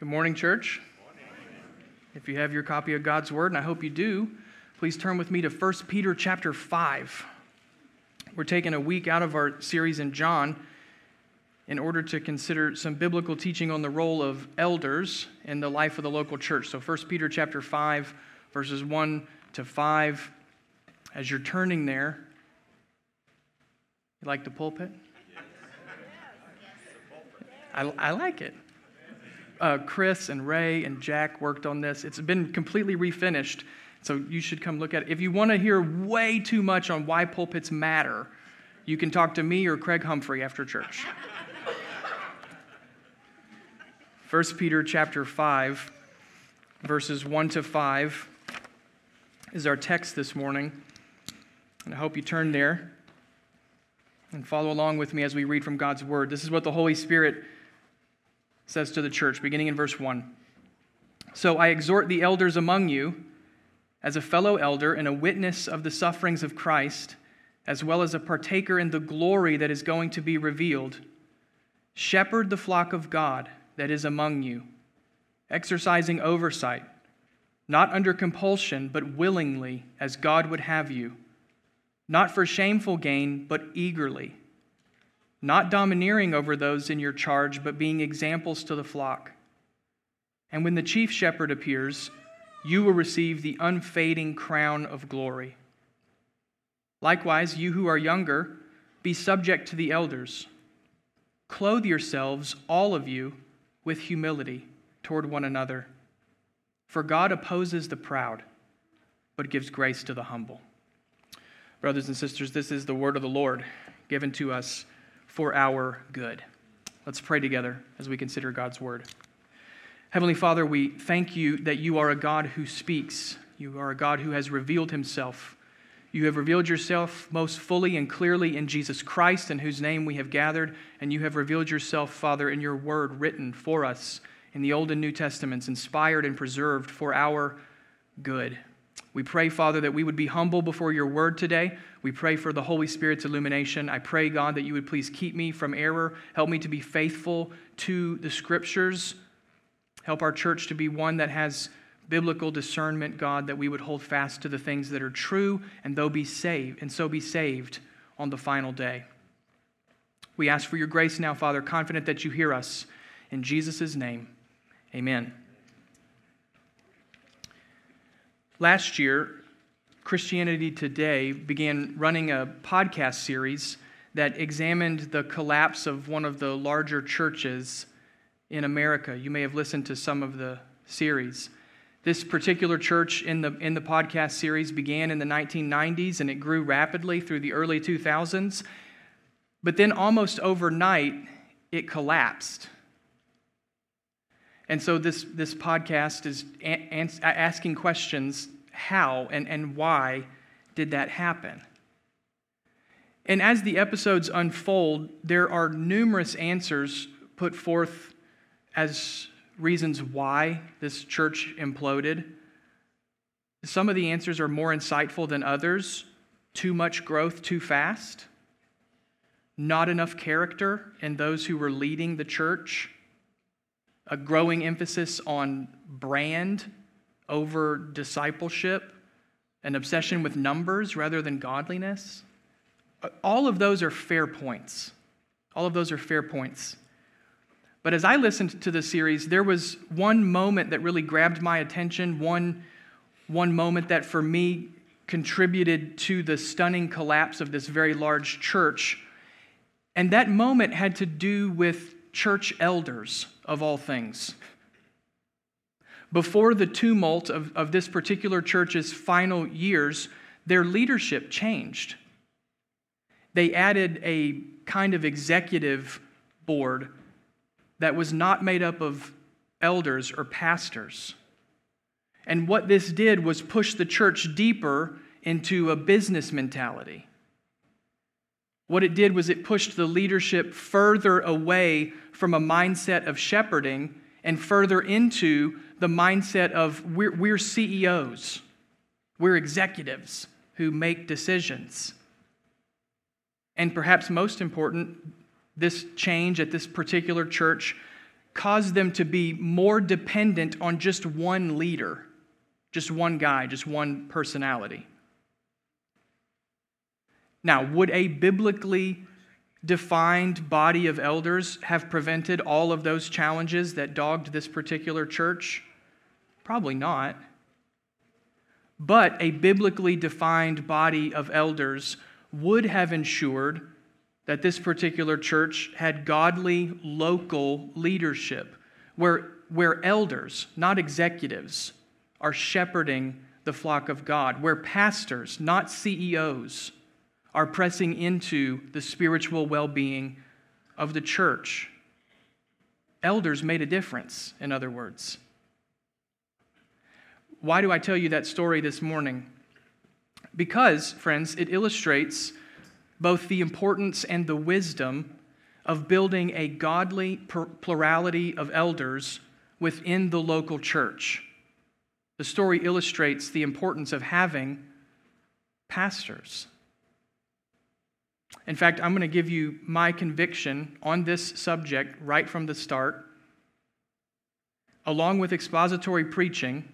Good morning, church. Good morning. If you have your copy of God's Word, and I hope you do, please turn with me to 1 Peter chapter 5. We're taking a week out of our series in John in order to consider some biblical teaching on the role of elders in the life of the local church. So 1 Peter chapter 5, verses 1 to 5. As you're turning there, you like the pulpit? Yes. I like it. Chris and Ray and Jack worked on this. It's been completely refinished, so you should come look at it. If you want to hear way too much on why pulpits matter, you can talk to me or Craig Humphrey after church. 1 Peter chapter 5, verses 1 to 5 is our text this morning, and I hope you turn there and follow along with me as we read from God's Word. This is what the Holy Spirit says to the church, beginning in verse 1. So I exhort the elders among you, as a fellow elder and a witness of the sufferings of Christ, as well as a partaker in the glory that is going to be revealed, shepherd the flock of God that is among you, exercising oversight, not under compulsion, but willingly, as God would have you, not for shameful gain, but eagerly, not domineering over those in your charge, but being examples to the flock. And when the chief shepherd appears, you will receive the unfading crown of glory. Likewise, you who are younger, be subject to the elders. Clothe yourselves, all of you, with humility toward one another. For God opposes the proud, but gives grace to the humble. Brothers and sisters, this is the word of the Lord given to us for our good. Let's pray together as we consider God's word. Heavenly Father, we thank you that you are a God who speaks. You are a God who has revealed himself. You have revealed yourself most fully and clearly in Jesus Christ, in whose name we have gathered, and you have revealed yourself, Father, in your word written for us in the Old and New Testaments, inspired and preserved for our good. We pray, Father, that we would be humble before your word today. We pray for the Holy Spirit's illumination. I pray, God, that you would please keep me from error. Help me to be faithful to the Scriptures. Help our church to be one that has biblical discernment, God, that we would hold fast to the things that are true and so be saved on the final day. We ask for your grace now, Father, confident that you hear us. In Jesus' name, amen. Last year, Christianity Today began running a podcast series that examined the collapse of one of the larger churches in America. You may have listened to some of the series. This particular church in the podcast series began in the 1990s, and it grew rapidly through the early 2000s. But then almost overnight, it collapsed. And so this podcast is asking questions, how and why did that happen? And as the episodes unfold, there are numerous answers put forth as reasons why this church imploded. Some of the answers are more insightful than others. Too much growth too fast. Not enough character in those who were leading the church. A growing emphasis on brand over discipleship, an obsession with numbers rather than godliness. All of those are fair points. But as I listened to the series, there was one moment that really grabbed my attention, one moment that for me contributed to the stunning collapse of this very large church. And that moment had to do with church elders, of all things. Before the tumult of this particular church's final years, their leadership changed. They added a kind of executive board that was not made up of elders or pastors. And what this did was push the church deeper into a business mentality. What it did was it pushed the leadership further away from a mindset of shepherding and further into the mindset of we're CEOs, we're executives who make decisions. And perhaps most important, this change at this particular church caused them to be more dependent on just one leader, just one guy, just one personality. Now, would a biblically defined body of elders have prevented all of those challenges that dogged this particular church? Probably not. But a biblically defined body of elders would have ensured that this particular church had godly local leadership, where elders, not executives, are shepherding the flock of God, where pastors, not CEOs, are pressing into the spiritual well-being of the church. Elders made a difference, in other words. Why do I tell you that story this morning? Because, friends, it illustrates both the importance and the wisdom of building a godly plurality of elders within the local church. The story illustrates the importance of having pastors. In fact, I'm going to give you my conviction on this subject right from the start. Along with expository preaching,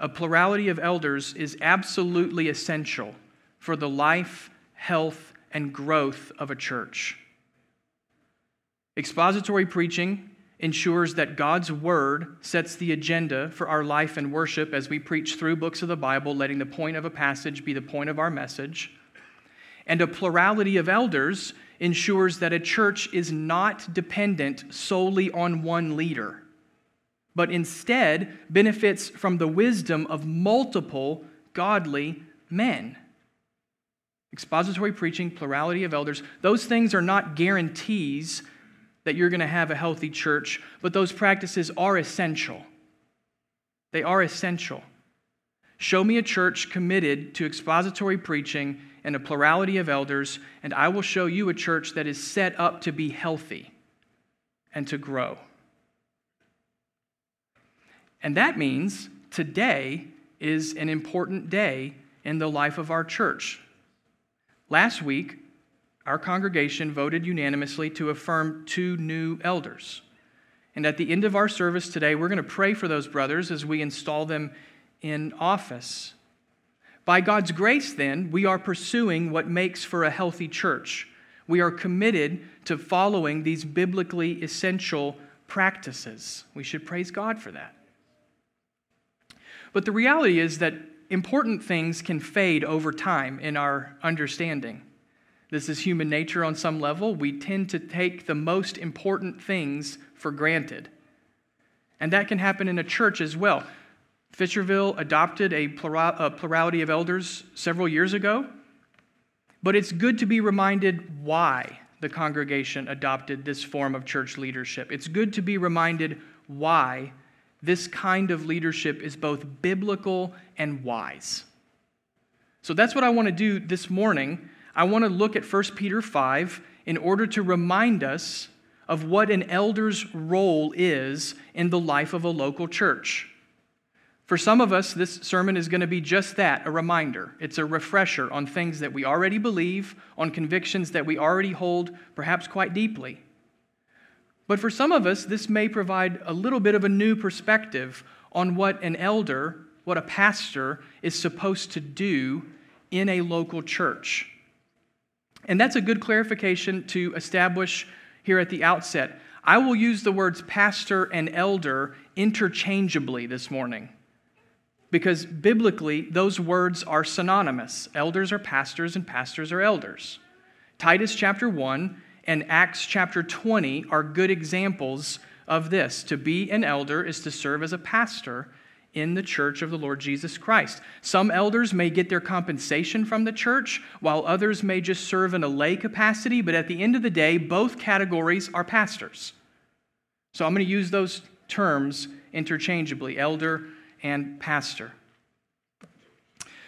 a plurality of elders is absolutely essential for the life, health, and growth of a church. Expository preaching ensures that God's Word sets the agenda for our life and worship as we preach through books of the Bible, letting the point of a passage be the point of our message. And a plurality of elders ensures that a church is not dependent solely on one leader, but instead benefits from the wisdom of multiple godly men. Expository preaching, plurality of elders, those things are not guarantees that you're going to have a healthy church, but those practices are essential. They are essential. Show me a church committed to expository preaching and a plurality of elders, and I will show you a church that is set up to be healthy and to grow. And that means today is an important day in the life of our church. Last week, our congregation voted unanimously to affirm 2 new elders. And at the end of our service today, we're going to pray for those brothers as we install them in office. By God's grace, then, we are pursuing what makes for a healthy church. We are committed to following these biblically essential practices. We should praise God for that. But the reality is that important things can fade over time in our understanding. This is human nature on some level. We tend to take the most important things for granted. And that can happen in a church as well. Fisherville adopted a plurality of elders several years ago, but it's good to be reminded why the congregation adopted this form of church leadership. It's good to be reminded why this kind of leadership is both biblical and wise. So that's what I want to do this morning. I want to look at 1 Peter 5 in order to remind us of what an elder's role is in the life of a local church. For some of us, this sermon is going to be just that, a reminder. It's a refresher on things that we already believe, on convictions that we already hold, perhaps quite deeply. But for some of us, this may provide a little bit of a new perspective on what an elder, what a pastor is supposed to do in a local church. And that's a good clarification to establish here at the outset. I will use the words pastor and elder interchangeably this morning, because biblically, those words are synonymous. Elders are pastors and pastors are elders. Titus chapter 1 and Acts chapter 20 are good examples of this. To be an elder is to serve as a pastor in the church of the Lord Jesus Christ. Some elders may get their compensation from the church, while others may just serve in a lay capacity, but at the end of the day, both categories are pastors. So I'm going to use those terms interchangeably, elder and pastor.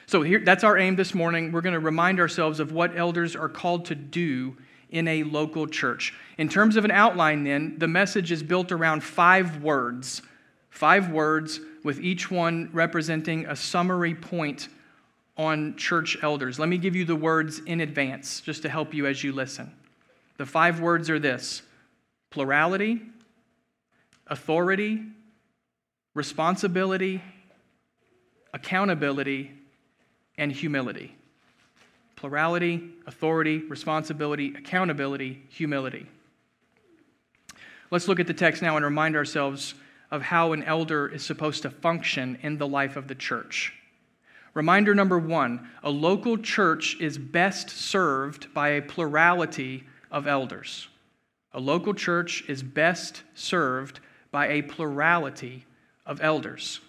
So here, that's our aim this morning. We're going to remind ourselves of what elders are called to do in a local church. In terms of an outline then, the message is built around 5 words. 5 words with each one representing a summary point on church elders. Let me give you the words in advance just to help you as you listen. The 5 words are this: plurality, authority, responsibility, accountability, and humility. Plurality, authority, responsibility, accountability, humility. Let's look at the text now and remind ourselves of how an elder is supposed to function in the life of the church. Reminder number one, a local church is best served by a plurality of elders. A local church is best served by a plurality of elders.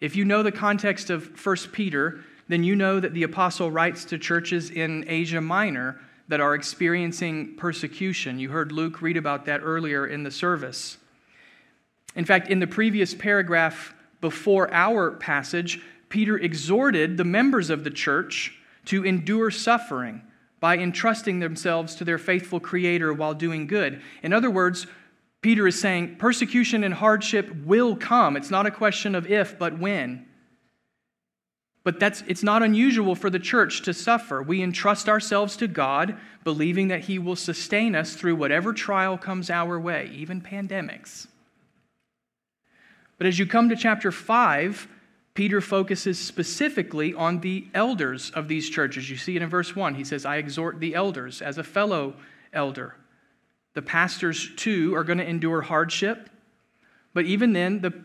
If you know the context of 1 Peter, then you know that the apostle writes to churches in Asia Minor that are experiencing persecution. You heard Luke read about that earlier in the service. In fact, in the previous paragraph before our passage, Peter exhorted the members of the church to endure suffering by entrusting themselves to their faithful Creator while doing good. In other words, Peter is saying persecution and hardship will come. It's not a question of if, but when. But it's not unusual for the church to suffer. We entrust ourselves to God, believing that He will sustain us through whatever trial comes our way, even pandemics. But as you come to chapter 5, Peter focuses specifically on the elders of these churches. You see it in verse 1. He says, I exhort the elders as a fellow elder. The pastors, too, are going to endure hardship. But even then,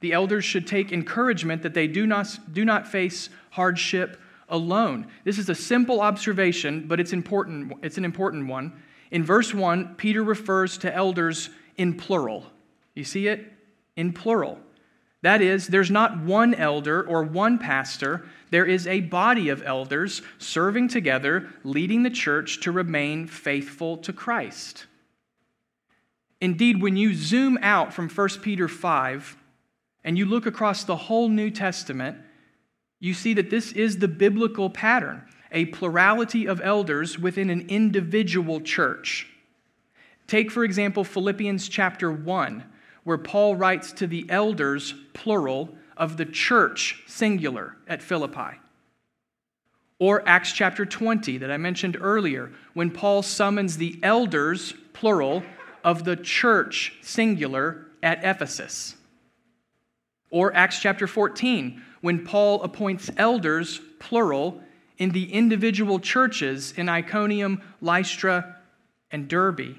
the elders should take encouragement that they do not face hardship alone. This is a simple observation, but it's important. It's an important one. In verse 1, Peter refers to elders in plural. You see it? In plural. That is, there's not one elder or one pastor. There is a body of elders serving together, leading the church to remain faithful to Christ. Indeed, when you zoom out from 1 Peter 5 and you look across the whole New Testament, you see that this is the biblical pattern, a plurality of elders within an individual church. Take, for example, Philippians chapter 1. Where Paul writes to the elders, plural, of the church, singular, at Philippi. Or Acts chapter 20 that I mentioned earlier, when Paul summons the elders, plural, of the church, singular, at Ephesus. Or Acts chapter 14, when Paul appoints elders, plural, in the individual churches in Iconium, Lystra, and Derbe.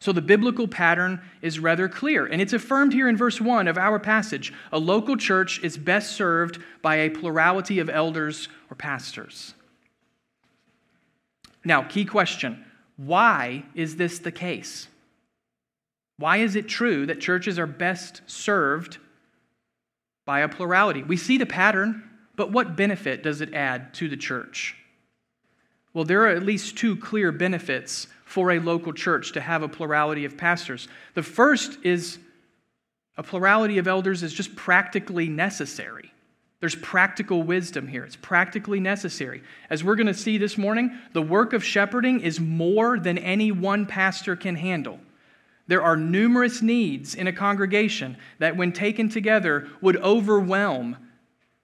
So the biblical pattern is rather clear, and it's affirmed here in verse 1 of our passage. A local church is best served by a plurality of elders or pastors. Now, key question, why is this the case? Why is it true that churches are best served by a plurality? We see the pattern, but what benefit does it add to the church? Well, there are at least two clear benefits for a local church to have a plurality of pastors. The first is a plurality of elders is just practically necessary. There's practical wisdom here. It's practically necessary. As we're going to see this morning, the work of shepherding is more than any one pastor can handle. There are numerous needs in a congregation that, when taken together, would overwhelm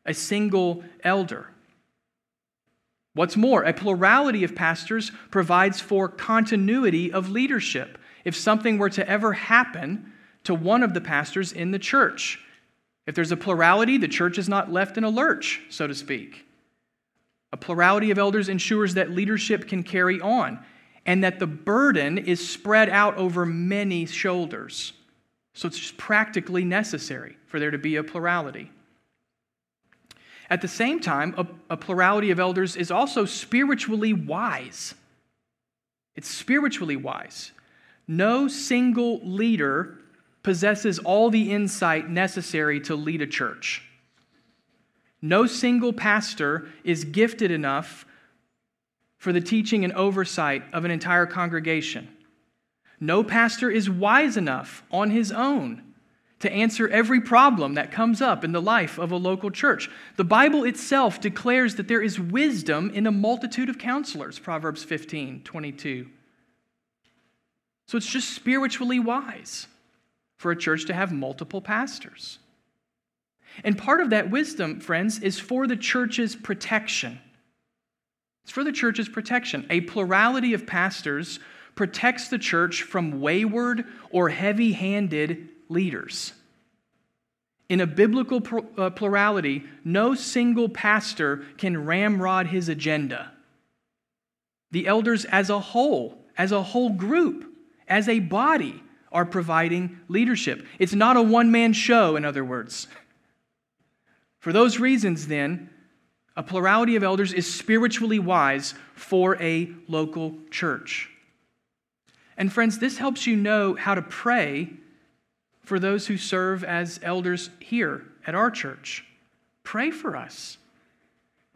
a single elder. What's more, a plurality of pastors provides for continuity of leadership. If something were to ever happen to one of the pastors in the church, if there's a plurality, the church is not left in a lurch, so to speak. A plurality of elders ensures that leadership can carry on and that the burden is spread out over many shoulders. So it's just practically necessary for there to be a plurality. At the same time, a plurality of elders is also spiritually wise. It's spiritually wise. No single leader possesses all the insight necessary to lead a church. No single pastor is gifted enough for the teaching and oversight of an entire congregation. No pastor is wise enough on his own to answer every problem that comes up in the life of a local church. The Bible itself declares that there is wisdom in a multitude of counselors, Proverbs 15:22. So it's just spiritually wise for a church to have multiple pastors. And part of that wisdom, friends, is for the church's protection. It's for the church's protection. A plurality of pastors protects the church from wayward or heavy-handed leaders. In a biblical plurality, no single pastor can ramrod his agenda. The elders as a whole group, as a body, are providing leadership. It's not a one-man show, in other words. For those reasons, then, a plurality of elders is spiritually wise for a local church. And friends, this helps you know how to pray for those who serve as elders here at our church. Pray for us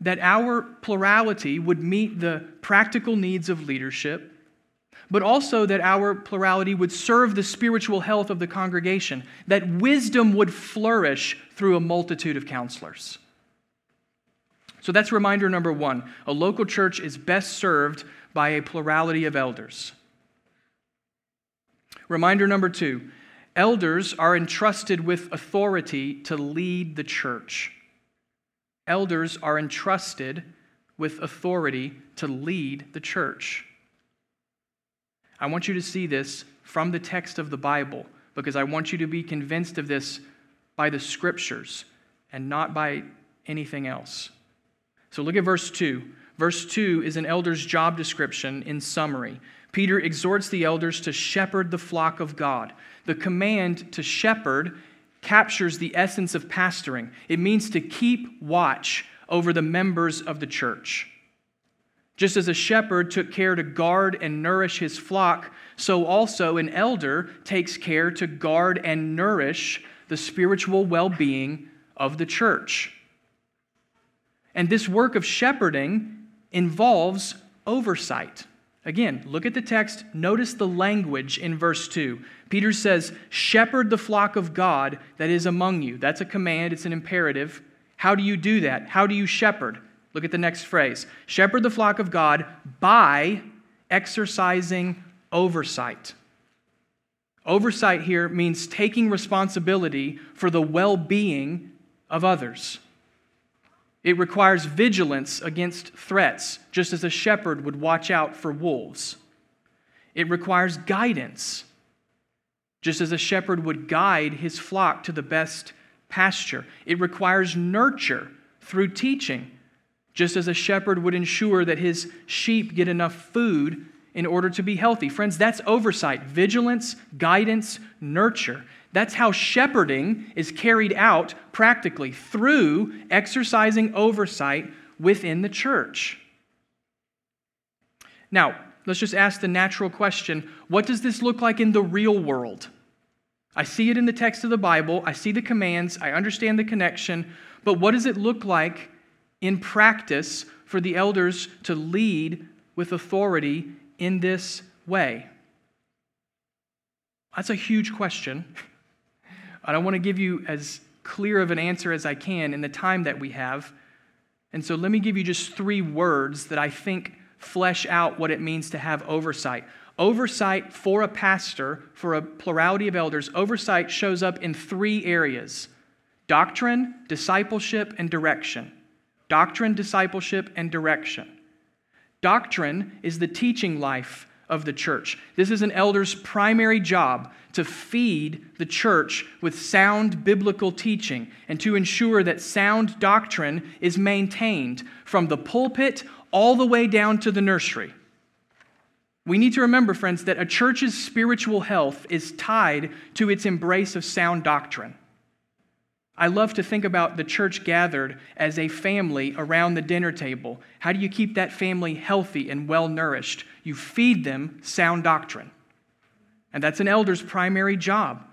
that our plurality would meet the practical needs of leadership, but also that our plurality would serve the spiritual health of the congregation, that wisdom would flourish through a multitude of counselors. So that's reminder number one. A local church is best served by a plurality of elders. Reminder number two. Elders are entrusted with authority to lead the church. Elders are entrusted with authority to lead the church. I want you to see this from the text of the Bible, because I want you to be convinced of this by the Scriptures and not by anything else. So look at verse 2. Verse 2 is an elder's job description in summary. Peter exhorts the elders to shepherd the flock of God. The command to shepherd captures the essence of pastoring. It means to keep watch over the members of the church. Just as a shepherd took care to guard and nourish his flock, so also an elder takes care to guard and nourish the spiritual well-being of the church. And this work of shepherding involves oversight. Again, look at the text. Notice the language in verse 2. Peter says, "Shepherd the flock of God that is among you." That's a command. It's an imperative. How do you do that? How do you shepherd? Look at the next phrase. "Shepherd the flock of God by exercising oversight." Oversight here means taking responsibility for the well-being of others. It requires vigilance against threats, just as a shepherd would watch out for wolves. It requires guidance, just as a shepherd would guide his flock to the best pasture. It requires nurture through teaching, just as a shepherd would ensure that his sheep get enough food in order to be healthy. Friends, that's oversight, vigilance, guidance, nurture. That's how shepherding is carried out practically, through exercising oversight within the church. Now, let's just ask the natural question, what does this look like in the real world? I see it in the text of the Bible, I see the commands, I understand the connection, but what does it look like in practice for the elders to lead with authority in this way? That's a huge question. I don't want to give you as clear of an answer as I can in the time that we have. And so let me give you just three words that I think flesh out what it means to have oversight. Oversight for a pastor, for a plurality of elders, oversight shows up in three areas: doctrine, discipleship, and direction. Doctrine, discipleship, and direction. Doctrine is the teaching life of the church. This is an elder's primary job, to feed the church with sound biblical teaching and to ensure that sound doctrine is maintained from the pulpit all the way down to the nursery. We need to remember, friends, that a church's spiritual health is tied to its embrace of sound doctrine. I love to think about the church gathered as a family around the dinner table. How do you keep that family healthy and well-nourished? You feed them sound doctrine. And that's an elder's primary job.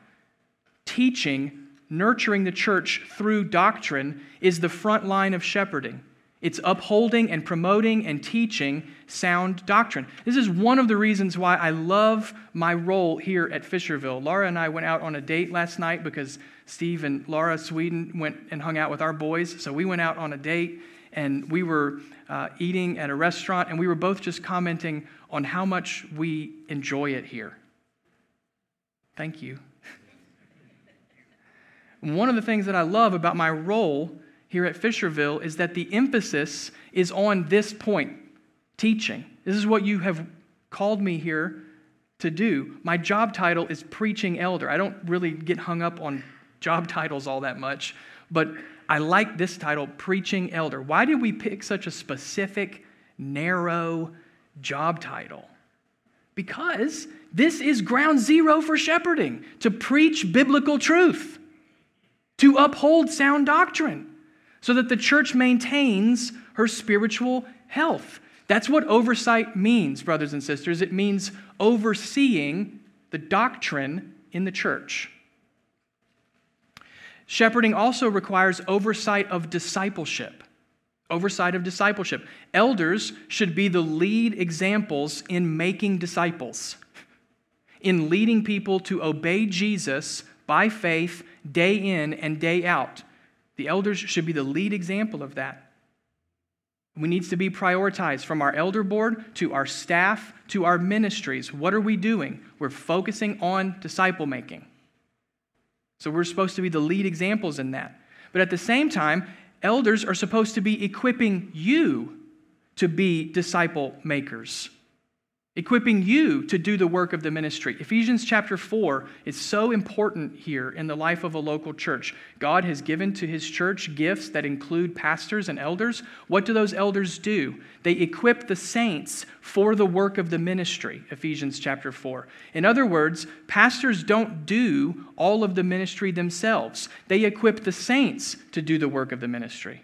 Teaching, nurturing the church through doctrine is the front line of shepherding. It's upholding and promoting and teaching sound doctrine. This is one of the reasons why I love my role here at Fisherville. Laura and I went out on a date last night because Steve and Laura Sweden went and hung out with our boys. So we went out on a date, and we were eating at a restaurant, and we were both just commenting on how much we enjoy it here. Thank you. One of the things that I love about my role here at Fisherville is that the emphasis is on this point, teaching. This is what you have called me here to do. My job title is preaching elder. I don't really get hung up on job titles all that much, but I like this title, preaching elder. Why did we pick such a specific, narrow job title? Because this is ground zero for shepherding, to preach biblical truth, to uphold sound doctrine, so that the church maintains her spiritual health. That's what oversight means, brothers and sisters. It means overseeing the doctrine in the church. Shepherding also requires oversight of discipleship. Oversight of discipleship. Elders should be the lead examples in making disciples, in leading people to obey Jesus by faith day in and day out. The elders should be the lead example of that. We need to be prioritized from our elder board to our staff to our ministries. What are we doing? We're focusing on disciple making. So we're supposed to be the lead examples in that. But at the same time, elders are supposed to be equipping you to be disciple makers, equipping you to do the work of the ministry. Ephesians chapter 4 is so important here in the life of a local church. God has given to his church gifts that include pastors and elders. What do those elders do? They equip the saints for the work of the ministry, Ephesians chapter 4. In other words, pastors don't do all of the ministry themselves. They equip the saints to do the work of the ministry.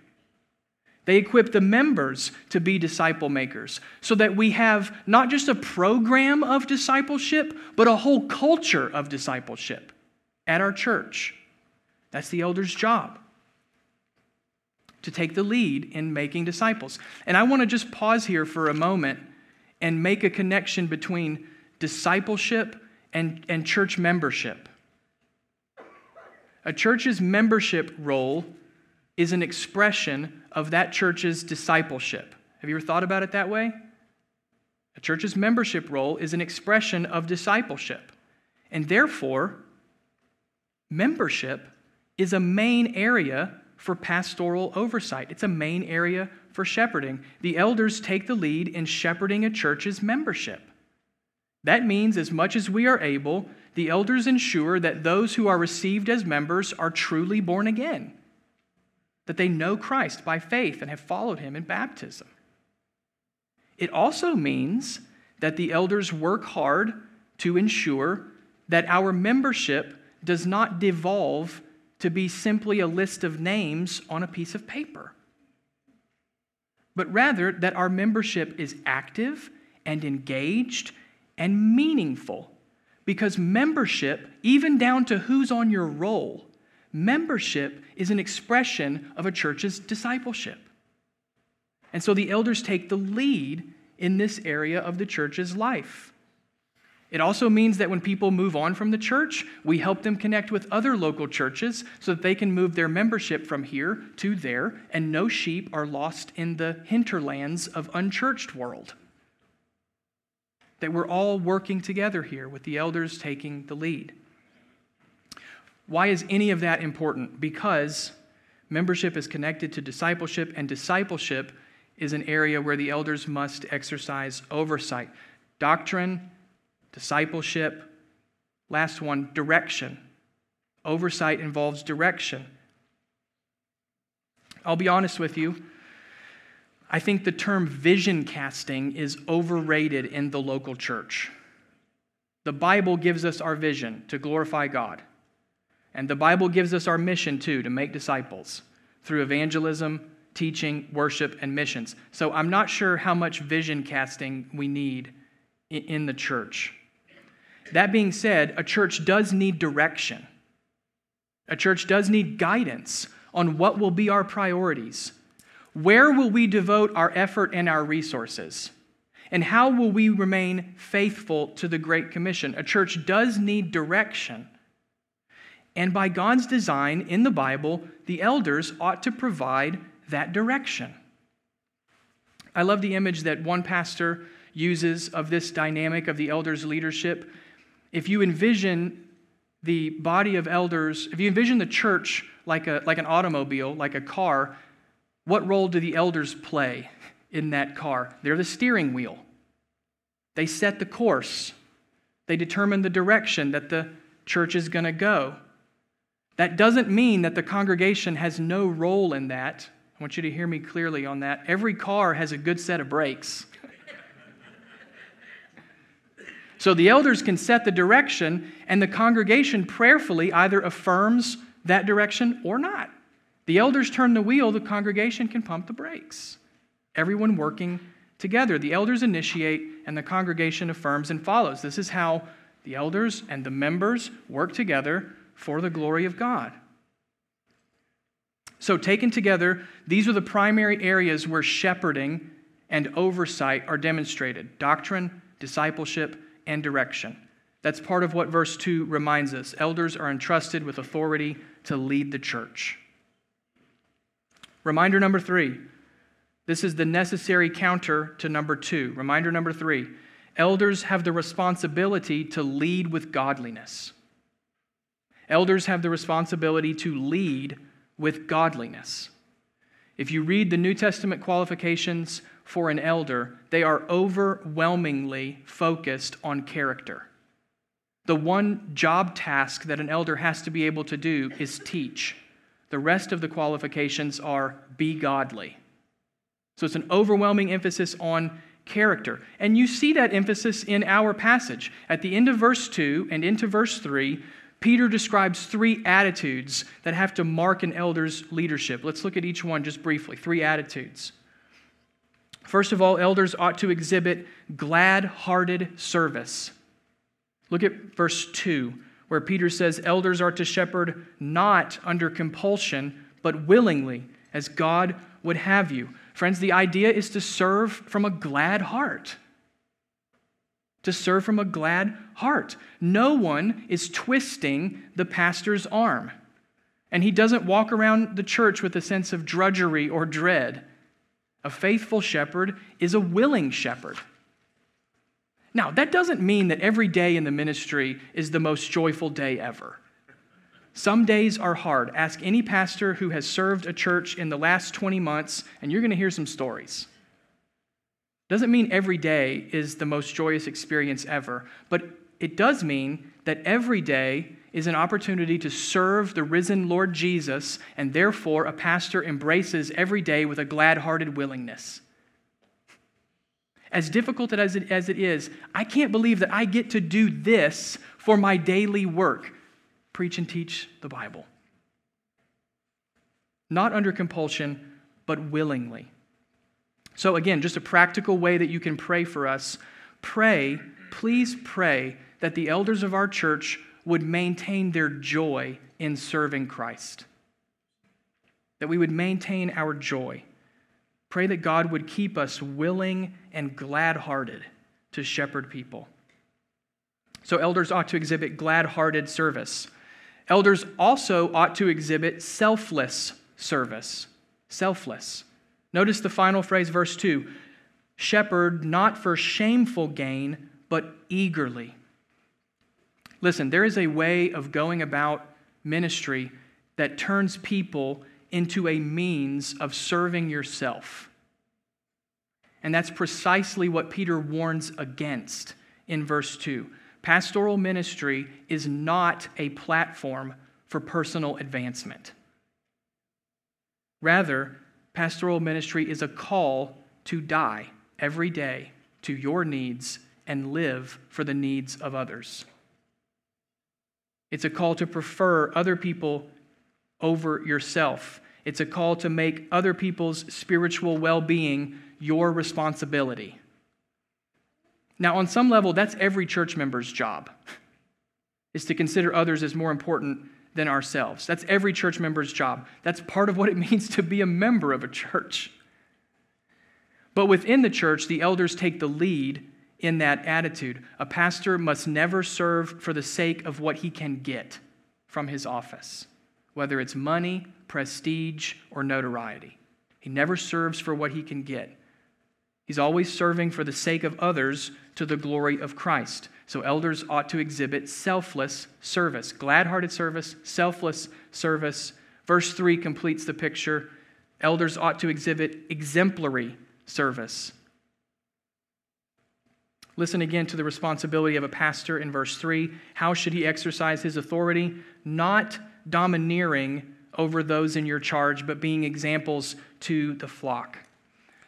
They equip the members to be disciple makers so that we have not just a program of discipleship, but a whole culture of discipleship at our church. That's the elder's job, to take the lead in making disciples. And I want to just pause here for a moment and make a connection between discipleship and church membership. A church's membership role is an expression of that church's discipleship. Have you ever thought about it that way? A church's membership role is an expression of discipleship. And therefore, membership is a main area for pastoral oversight. It's a main area for shepherding. The elders take the lead in shepherding a church's membership. That means, as much as we are able, the elders ensure that those who are received as members are truly born again, that they know Christ by faith and have followed him in baptism. It also means that the elders work hard to ensure that our membership does not devolve to be simply a list of names on a piece of paper, but rather that our membership is active and engaged and meaningful, because membership, even down to who's on your roll, membership is an expression of a church's discipleship. And so the elders take the lead in this area of the church's life. It also means that when people move on from the church, we help them connect with other local churches so that they can move their membership from here to there, and no sheep are lost in the hinterlands of unchurched world. That we're all working together here with the elders taking the lead. Why is any of that important? Because membership is connected to discipleship, and discipleship is an area where the elders must exercise oversight. Doctrine, discipleship, last one, direction. Oversight involves direction. I'll be honest with you. I think the term vision casting is overrated in the local church. The Bible gives us our vision to glorify God. And the Bible gives us our mission, too, to make disciples through evangelism, teaching, worship, and missions. So I'm not sure how much vision casting we need in the church. That being said, a church does need direction. A church does need guidance on what will be our priorities. Where will we devote our effort and our resources? And how will we remain faithful to the Great Commission? A church does need direction. And by God's design in the Bible, the elders ought to provide that direction. I love the image that one pastor uses of this dynamic of the elders' leadership. If you envision the body of elders, if you envision the church like an automobile, like a car, what role do the elders play in that car? They're the steering wheel. They set the course. They determine the direction that the church is going to go. That doesn't mean that the congregation has no role in that. I want you to hear me clearly on that. Every car has a good set of brakes. So the elders can set the direction, and the congregation prayerfully either affirms that direction or not. The elders turn the wheel, the congregation can pump the brakes. Everyone working together. The elders initiate, and the congregation affirms and follows. This is how the elders and the members work together for the glory of God. So taken together, these are the primary areas where shepherding and oversight are demonstrated: doctrine, discipleship, and direction. That's part of what verse 2 reminds us. Elders are entrusted with authority to lead the church. Reminder number 3. This is the necessary counter to number 2. Reminder number 3. Elders have the responsibility to lead with godliness. Elders have the responsibility to lead with godliness. If you read the New Testament qualifications for an elder, they are overwhelmingly focused on character. The one job task that an elder has to be able to do is teach. The rest of the qualifications are be godly. So it's an overwhelming emphasis on character. And you see that emphasis in our passage. At the end of verse 2 and into verse 3, Peter describes 3 attitudes that have to mark an elder's leadership. Let's look at each one just briefly. 3 attitudes. First of all, elders ought to exhibit glad-hearted service. Look at verse 2, where Peter says, "Elders are to shepherd not under compulsion, but willingly, as God would have you." Friends, the idea is to serve from a glad heart. To serve from a glad heart. No one is twisting the pastor's arm. And he doesn't walk around the church with a sense of drudgery or dread. A faithful shepherd is a willing shepherd. Now, that doesn't mean that every day in the ministry is the most joyful day ever. Some days are hard. Ask any pastor who has served a church in the last 20 months, and you're going to hear some stories. Doesn't mean every day is the most joyous experience ever, but it does mean that every day is an opportunity to serve the risen Lord Jesus, and therefore a pastor embraces every day with a glad-hearted willingness. As difficult as it is, I can't believe that I get to do this for my daily work. Preach and teach the Bible. Not under compulsion, but willingly. So again, just a practical way that you can pray for us. Pray, please pray, that the elders of our church would maintain their joy in serving Christ. That we would maintain our joy. Pray that God would keep us willing and glad-hearted to shepherd people. So elders ought to exhibit glad-hearted service. Elders also ought to exhibit selfless service. Selfless. Notice the final phrase, verse 2. Shepherd not for shameful gain, but eagerly. Listen, there is a way of going about ministry that turns people into a means of serving yourself. And that's precisely what Peter warns against in verse 2. Pastoral ministry is not a platform for personal advancement. Rather, pastoral ministry is a call to die every day to your needs and live for the needs of others. It's a call to prefer other people over yourself. It's a call to make other people's spiritual well-being your responsibility. Now, on some level, that's every church member's job, is to consider others as more important than ourselves. That's every church member's job. That's part of what it means to be a member of a church. But within the church, the elders take the lead in that attitude. A pastor must never serve for the sake of what he can get from his office, whether it's money, prestige, or notoriety. He never serves for what he can get. He's always serving for the sake of others to the glory of Christ. So elders ought to exhibit selfless service, glad-hearted service, selfless service. Verse 3 completes the picture. Elders ought to exhibit exemplary service. Listen again to the responsibility of a pastor in verse 3. How should he exercise his authority? Not domineering over those in your charge, but being examples to the flock.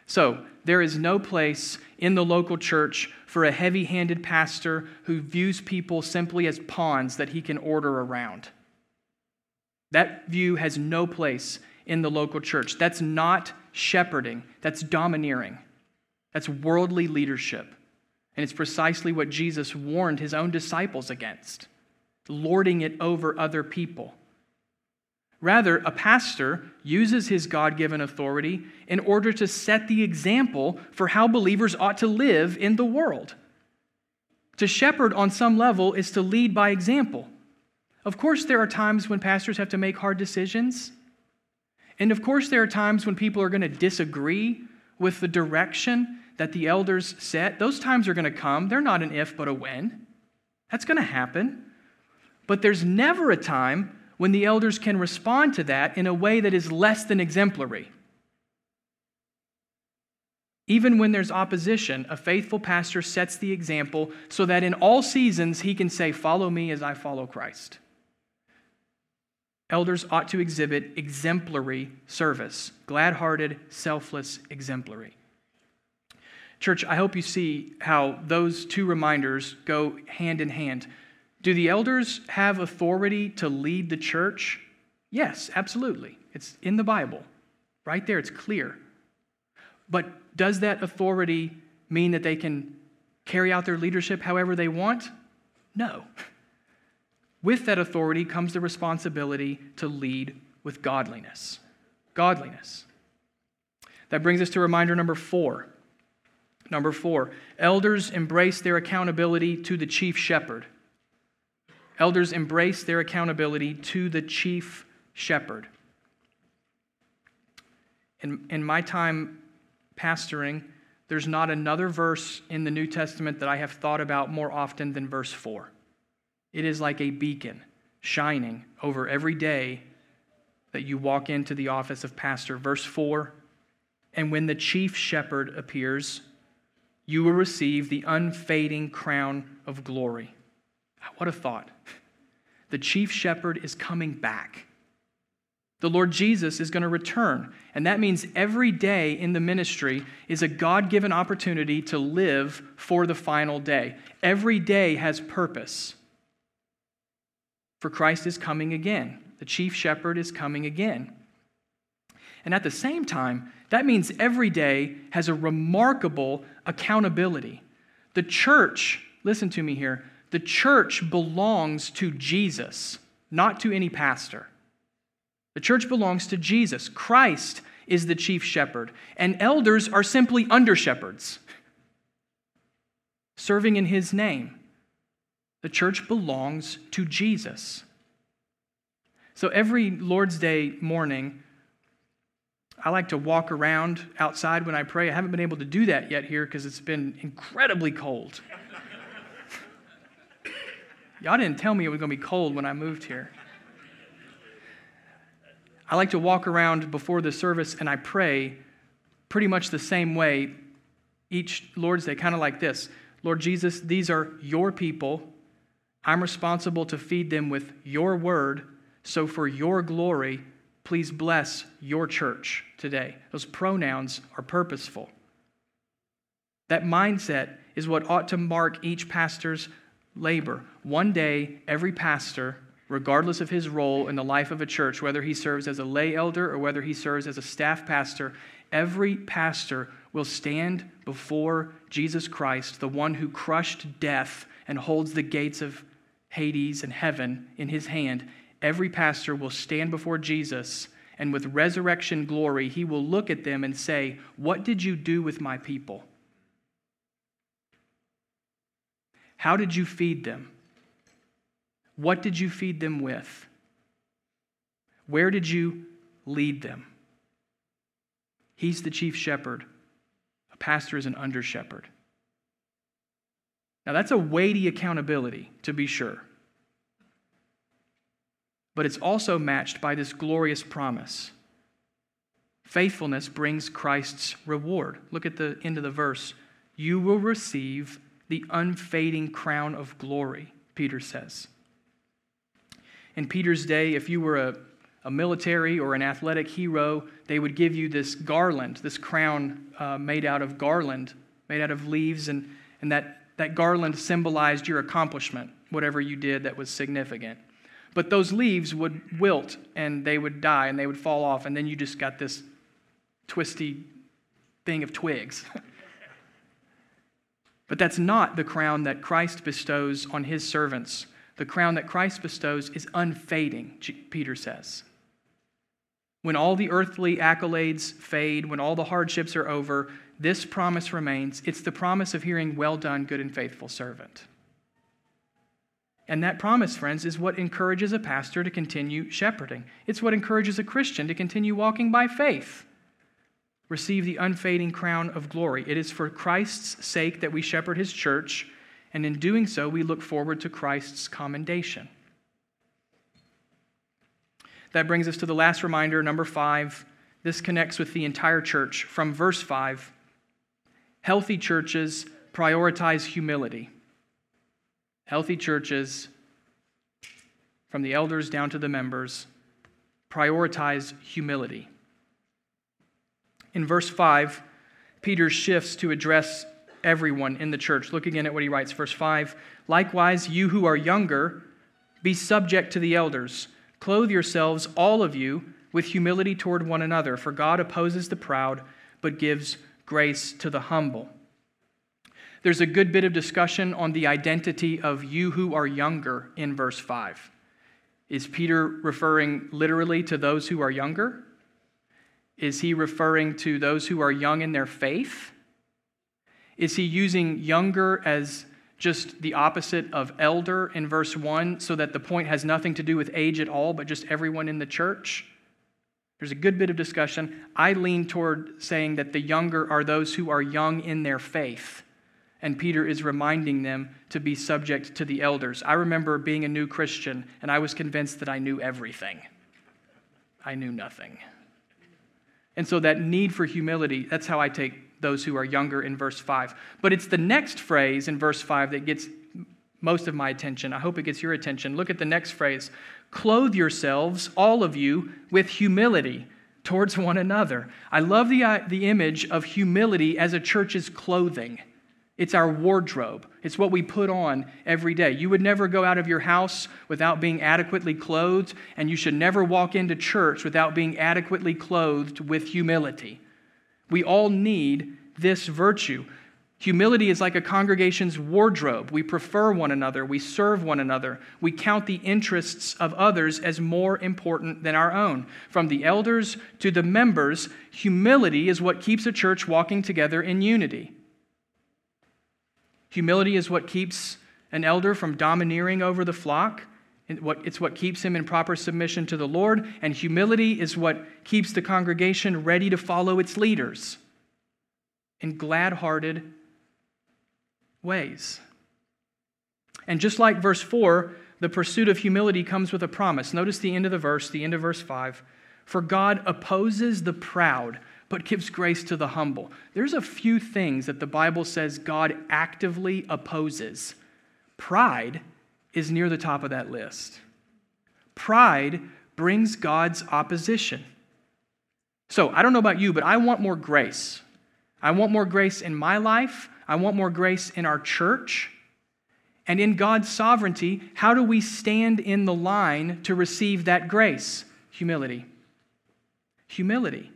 So, there is no place in the local church for a heavy-handed pastor who views people simply as pawns that he can order around. That view has no place in the local church. That's not shepherding. That's domineering. That's worldly leadership. And it's precisely what Jesus warned his own disciples against, lording it over other people. Rather, a pastor uses his God-given authority in order to set the example for how believers ought to live in the world. To shepherd on some level is to lead by example. Of course, there are times when pastors have to make hard decisions. And of course, there are times when people are going to disagree with the direction that the elders set. Those times are going to come. They're not an if, but a when. That's going to happen. But there's never a time when the elders can respond to that in a way that is less than exemplary. Even when there's opposition, a faithful pastor sets the example so that in all seasons he can say, "Follow me as I follow Christ." Elders ought to exhibit exemplary service, glad-hearted, selfless, exemplary. Church, I hope you see how those two reminders go hand in hand. Do the elders have authority to lead the church? Yes, absolutely. It's in the Bible. Right there, it's clear. But does that authority mean that they can carry out their leadership however they want? No. With that authority comes the responsibility to lead with godliness. Godliness. That brings us to reminder number 4. Number 4, elders embrace their accountability to the chief shepherd. Elders embrace their accountability to the chief shepherd. In my time pastoring, there's not another verse in the New Testament that I have thought about more often than verse 4. It is like a beacon shining over every day that you walk into the office of pastor. Verse 4, and when the chief shepherd appears, you will receive the unfading crown of glory. What a thought. The chief shepherd is coming back. The Lord Jesus is going to return. And that means every day in the ministry is a God-given opportunity to live for the final day. Every day has purpose. For Christ is coming again. The chief shepherd is coming again. And at the same time, that means every day has a remarkable accountability. The church, listen to me here, the church belongs to Jesus, not to any pastor. The church belongs to Jesus. Christ is the chief shepherd, and elders are simply under-shepherds, serving in his name. The church belongs to Jesus. So every Lord's Day morning, I like to walk around outside when I pray. I haven't been able to do that yet here because it's been incredibly cold. Y'all didn't tell me it was going to be cold when I moved here. I like to walk around before the service and I pray pretty much the same way each Lord's Day, kind of like this. Lord Jesus, these are your people. I'm responsible to feed them with your word, so for your glory, please bless your church today. Those pronouns are purposeful. That mindset is what ought to mark each pastor's labor. One day, every pastor, regardless of his role in the life of a church, whether he serves as a lay elder or whether he serves as a staff pastor, every pastor will stand before Jesus Christ, the one who crushed death and holds the gates of Hades and heaven in his hand. Every pastor will stand before Jesus, and with resurrection glory, he will look at them and say, "What did you do with my people? How did you feed them? What did you feed them with? Where did you lead them?" He's the chief shepherd. A pastor is an under-shepherd. Now, that's a weighty accountability, to be sure. But it's also matched by this glorious promise. Faithfulness brings Christ's reward. Look at the end of the verse. You will receive the unfading crown of glory, Peter says. In Peter's day, if you were a military or an athletic hero, they would give you this garland, this crown made out of garland, made out of leaves, and that garland symbolized your accomplishment, whatever you did that was significant. But those leaves would wilt, and they would die, and they would fall off, and then you just got this twisty thing of twigs. But that's not the crown that Christ bestows on his servants. The crown that Christ bestows is unfading, Peter says. When all the earthly accolades fade, when all the hardships are over, this promise remains. It's the promise of hearing, "Well done, good and faithful servant." And that promise, friends, is what encourages a pastor to continue shepherding. It's what encourages a Christian to continue walking by faith. Receive the unfading crown of glory. It is for Christ's sake that we shepherd his church, and in doing so, we look forward to Christ's commendation. That brings us to the last reminder, number 5. This connects with the entire church. From verse 5, healthy churches prioritize humility. Healthy churches, from the elders down to the members, prioritize humility. In verse 5, Peter shifts to address everyone in the church. Look again at what he writes, verse 5. "Likewise, you who are younger, be subject to the elders. Clothe yourselves, all of you, with humility toward one another, for God opposes the proud, but gives grace to the humble." There's a good bit of discussion on the identity of "you who are younger" in verse 5. Is Peter referring literally to those who are younger? Is he referring to those who are young in their faith? Is he using younger as just the opposite of elder in verse 1, so that the point has nothing to do with age at all, but just everyone in the church? There's a good bit of discussion. I lean toward saying that the younger are those who are young in their faith, and Peter is reminding them to be subject to the elders. I remember being a new Christian, and I was convinced that I knew everything. I knew nothing. And so that need for humility, that's how I take those who are younger in verse 5. But it's the next phrase in verse 5 that gets most of my attention. I hope it gets your attention. Look at the next phrase. "Clothe yourselves, all of you, with humility towards one another." I love the image of humility as a church's clothing. It's our wardrobe. It's what we put on every day. You would never go out of your house without being adequately clothed, and you should never walk into church without being adequately clothed with humility. We all need this virtue. Humility is like a congregation's wardrobe. We prefer one another. We serve one another. We count the interests of others as more important than our own. From the elders to the members, humility is what keeps a church walking together in unity. Humility is what keeps an elder from domineering over the flock. It's what keeps him in proper submission to the Lord. And humility is what keeps the congregation ready to follow its leaders in glad-hearted ways. And just like verse 4, the pursuit of humility comes with a promise. Notice the end of the verse, the end of verse 5. "For God opposes the proud, but gives grace to the humble." There's a few things that the Bible says God actively opposes. Pride is near the top of that list. Pride brings God's opposition. So, I don't know about you, but I want more grace. I want more grace in my life. I want more grace in our church. And in God's sovereignty, how do we stand in the line to receive that grace? Humility. Humility.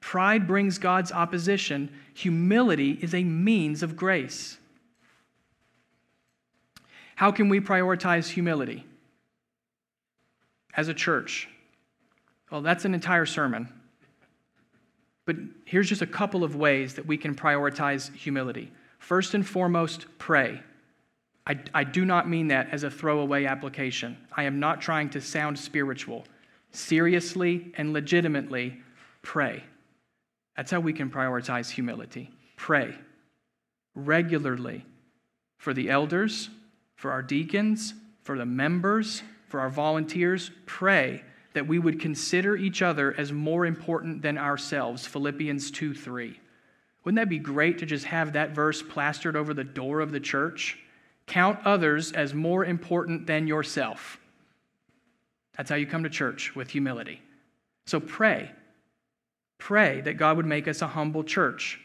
Pride brings God's opposition. Humility is a means of grace. How can we prioritize humility as a church? Well, that's an entire sermon. But here's just a couple of ways that we can prioritize humility. First and foremost, pray. I do not mean that as a throwaway application. I am not trying to sound spiritual. Seriously and legitimately, pray. That's how we can prioritize humility. Pray regularly for the elders, for our deacons, for the members, for our volunteers. Pray that we would consider each other as more important than ourselves, Philippians 2:3. Wouldn't that be great to just have that verse plastered over the door of the church? Count others as more important than yourself. That's how you come to church, with humility. So pray. Pray that God would make us a humble church.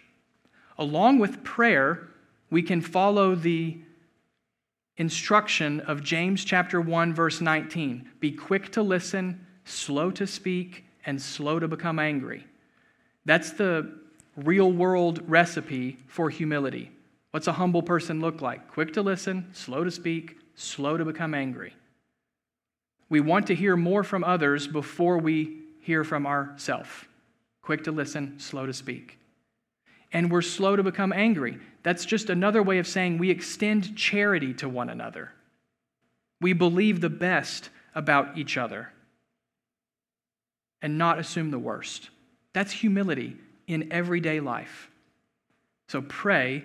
Along with prayer, we can follow the instruction of James chapter 1, verse 19. Be quick to listen, slow to speak, and slow to become angry. That's the real-world recipe for humility. What's a humble person look like? Quick to listen, slow to speak, slow to become angry. We want to hear more from others before we hear from ourselves. Quick to listen, slow to speak. And we're slow to become angry. That's just another way of saying we extend charity to one another. We believe the best about each other and not assume the worst. That's humility in everyday life. So pray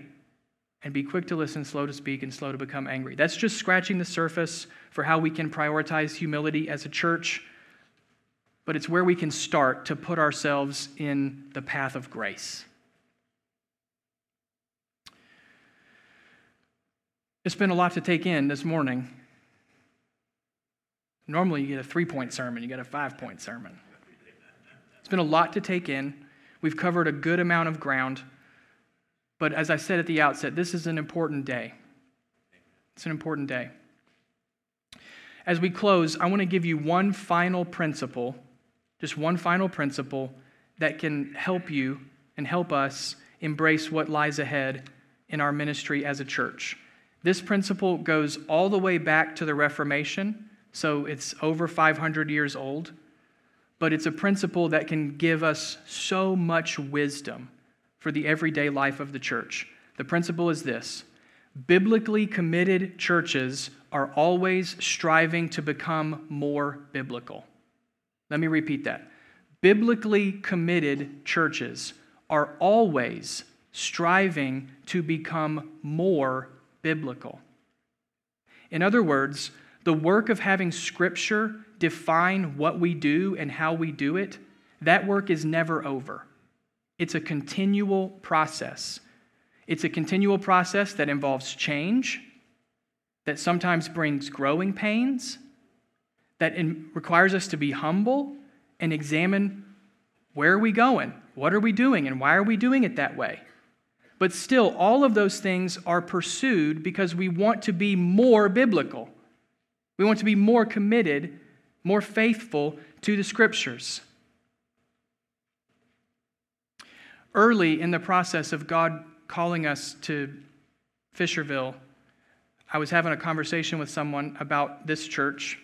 and be quick to listen, slow to speak, and slow to become angry. That's just scratching the surface for how we can prioritize humility as a church, but it's where we can start to put ourselves in the path of grace. It's been a lot to take in this morning. Normally you get a 3-point sermon, you get a 5-point sermon. It's been a lot to take in. We've covered a good amount of ground. But as I said at the outset, this is an important day. It's an important day. As we close, I want to give you one final principle, just one final principle that can help you and help us embrace what lies ahead in our ministry as a church. This principle goes all the way back to the Reformation, so it's over 500 years old, but it's a principle that can give us so much wisdom for the everyday life of the church. The principle is this: biblically committed churches are always striving to become more biblical. Let me repeat that. Biblically committed churches are always striving to become more biblical. In other words, the work of having Scripture define what we do and how we do it, that work is never over. It's a continual process. It's a continual process that involves change, that sometimes brings growing pains, that requires us to be humble and examine where are we going, what are we doing, and why are we doing it that way. But still, all of those things are pursued because we want to be more biblical. We want to be more committed, more faithful to the Scriptures. Early in the process of God calling us to Fisherville, I was having a conversation with someone about this church,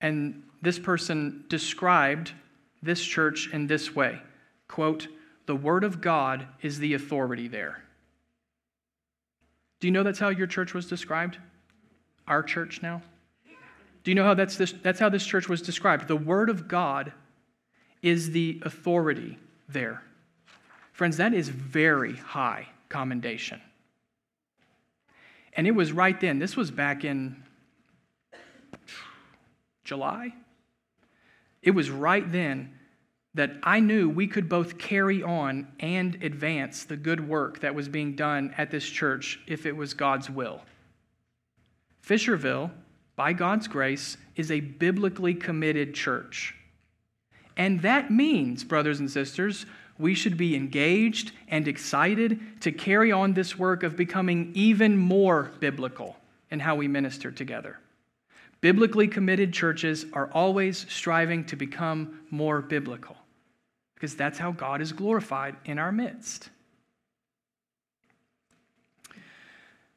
and this person described this church in this way, quote, "The Word of God is the authority there." Do you know that's how your church was described? Our church now? Do you know how that's how this church was described? The Word of God is the authority there. Friends, that is very high commendation. And it was right then. This was back in July. It was right then that I knew we could both carry on and advance the good work that was being done at this church if it was God's will. Fisherville, by God's grace, is a biblically committed church. And that means, brothers and sisters, we should be engaged and excited to carry on this work of becoming even more biblical in how we minister together. Biblically committed churches are always striving to become more biblical, because that's how God is glorified in our midst.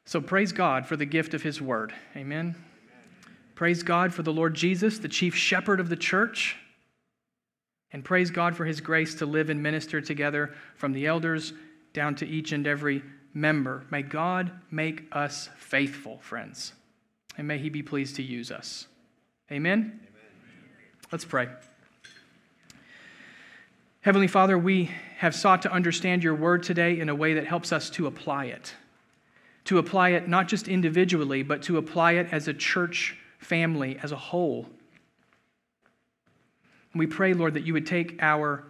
So praise God for the gift of His Word. Amen. Praise God for the Lord Jesus, the chief shepherd of the church. And praise God for His grace to live and minister together from the elders down to each and every member. May God make us faithful, friends. And may He be pleased to use us. Amen? Amen. Let's pray. Heavenly Father, we have sought to understand Your Word today in a way that helps us to apply it. To apply it not just individually, but to apply it as a church family, as a whole. And we pray, Lord, that You would take our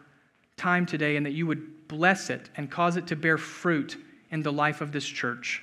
time today and that You would bless it and cause it to bear fruit in the life of this church.